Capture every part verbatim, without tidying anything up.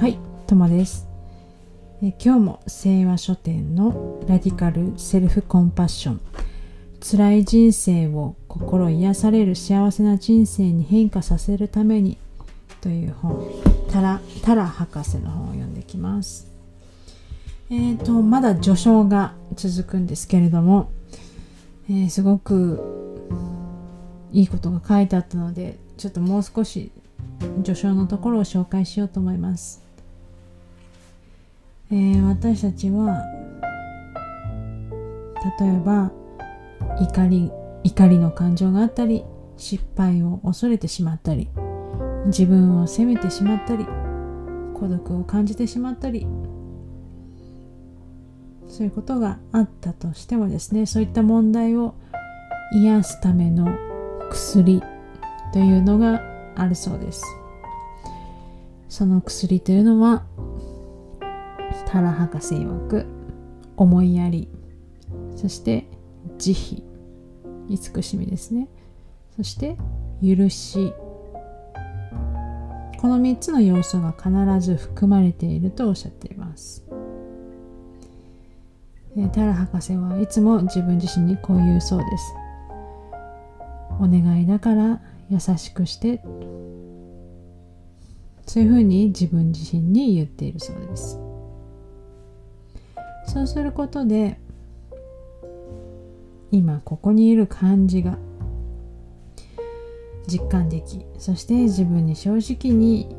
はい、ともです。え今日も聖和書店のラディカルセルフコンパッション、辛い人生を心癒される幸せな人生に変化させるためにという本、タラ、タラ博士の本を読んできます。えっと、まだ序章が続くんですけれども、えー、すごくいいことが書いてあったので、ちょっともう少し序章のところを紹介しようと思います。えー、私たちは例えば怒り、怒りの感情があったり、失敗を恐れてしまったり、自分を責めてしまったり、孤独を感じてしまったり、そういうことがあったとしてもですね、そういった問題を癒すための薬というのがあるそうです。その薬というのは、タラ博士曰く思いやり、そして慈悲、慈しみですね、そして許し、このみっつの要素が必ず含まれているとおっしゃっています。タラ博士はいつも自分自身にこう言うそうです。お願いだから優しくして、そういうふうに自分自身に言っているそうです。そうすることで、今ここにいる感じが実感でき、そして自分に正直に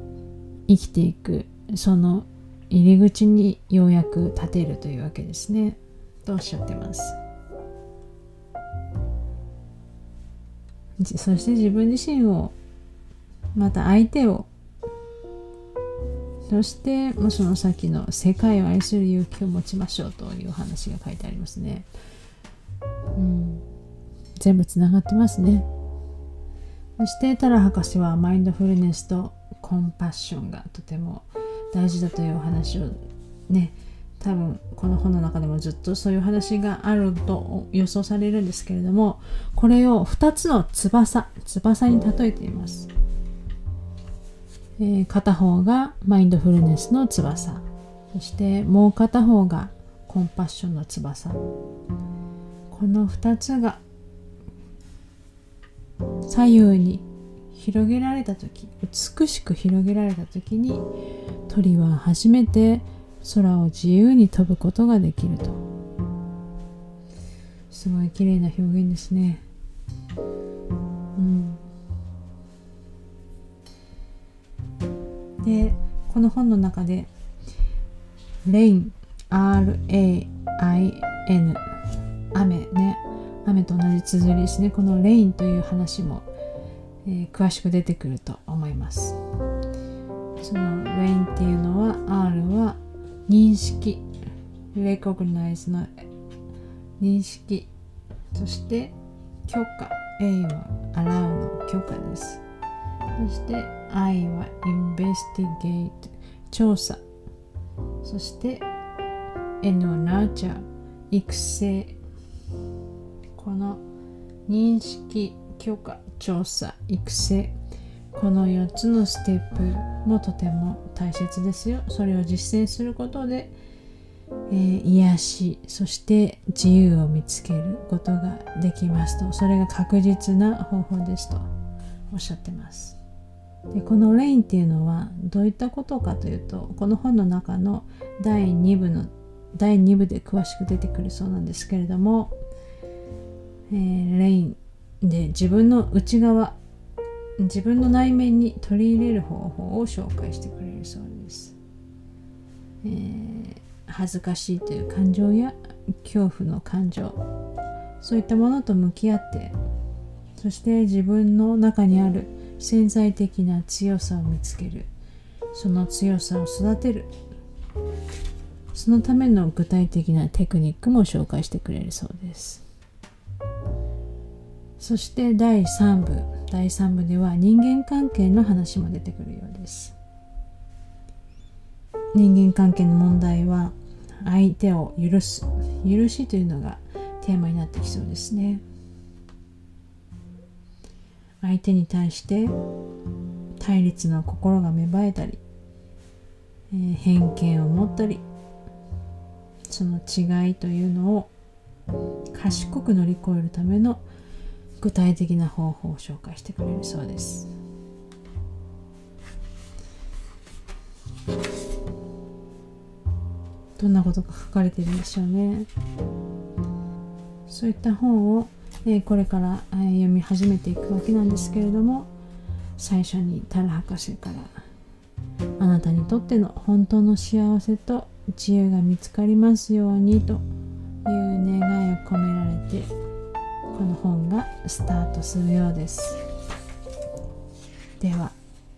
生きていく、その入り口にようやく立てるというわけですね、とおっしゃってます。そして自分自身を、また相手を、そしてその先の世界を愛する勇気を持ちましょうという話が書いてありますね。うん、全部つながってますね。そしてタラ博士はマインドフルネスとコンパッションがとても大事だというお話をね、多分この本の中でもずっとそういう話があると予想されるんですけれども、これをふたつの翼、翼に例えています。えー、片方がマインドフルネスの翼、そしてもう片方がコンパッションの翼、このふたつが左右に広げられた時、美しく広げられた時に、鳥は初めて空を自由に飛ぶことができると。すごい綺麗な表現ですね。うん、で、この本の中で レイン、 アール エー アイ エヌ、 雨ね、雨と同じ綴りですね。この レイン という話も、えー、詳しく出てくると思います。その レイン っていうのは、 アール は認識、 レコグナイズ の認識、そして許可、 エー は アラウ の許可です。そして アイ は インベスティゲイト、 調査、そして エヌ は ナーチャー、 育成。この認識、許可、調査、育成、このよっつのステップもとても大切ですよ。それを実践することで、えー、癒し、そして自由を見つけることができますと。それが確実な方法ですとおっしゃってます。で、この レイン っていうのはどういったことかというと、この本の中のだいにぶのだいにぶで詳しく出てくるそうなんですけれども、えー、レイン で自分の内側、自分の内面に取り入れる方法を紹介してくれるそうです。えー、恥ずかしいという感情や恐怖の感情、そういったものと向き合って、そして自分の中にある潜在的な強さを見つける、その強さを育てる、そのための具体的なテクニックも紹介してくれるそうです。そしてだいさんぶ、だいさんぶでは人間関係の話も出てくるようです。人間関係の問題は、相手を許す、許しというのがテーマになってきそうですね。相手に対して対立の心が芽生えたり、えー、偏見を持ったり、その違いというのを賢く乗り越えるための具体的な方法を紹介してくれるそうです。どんなことが書かれているんでしょうね。そういった本を、えー、これから、えー、読み始めていくわけなんですけれども、最初にタラ博士から「あなたにとっての本当の幸せと自由が見つかりますように」という願いを込められてこの本がスタートするようです。では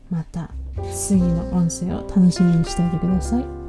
また次の音声を楽しみにしておいてください。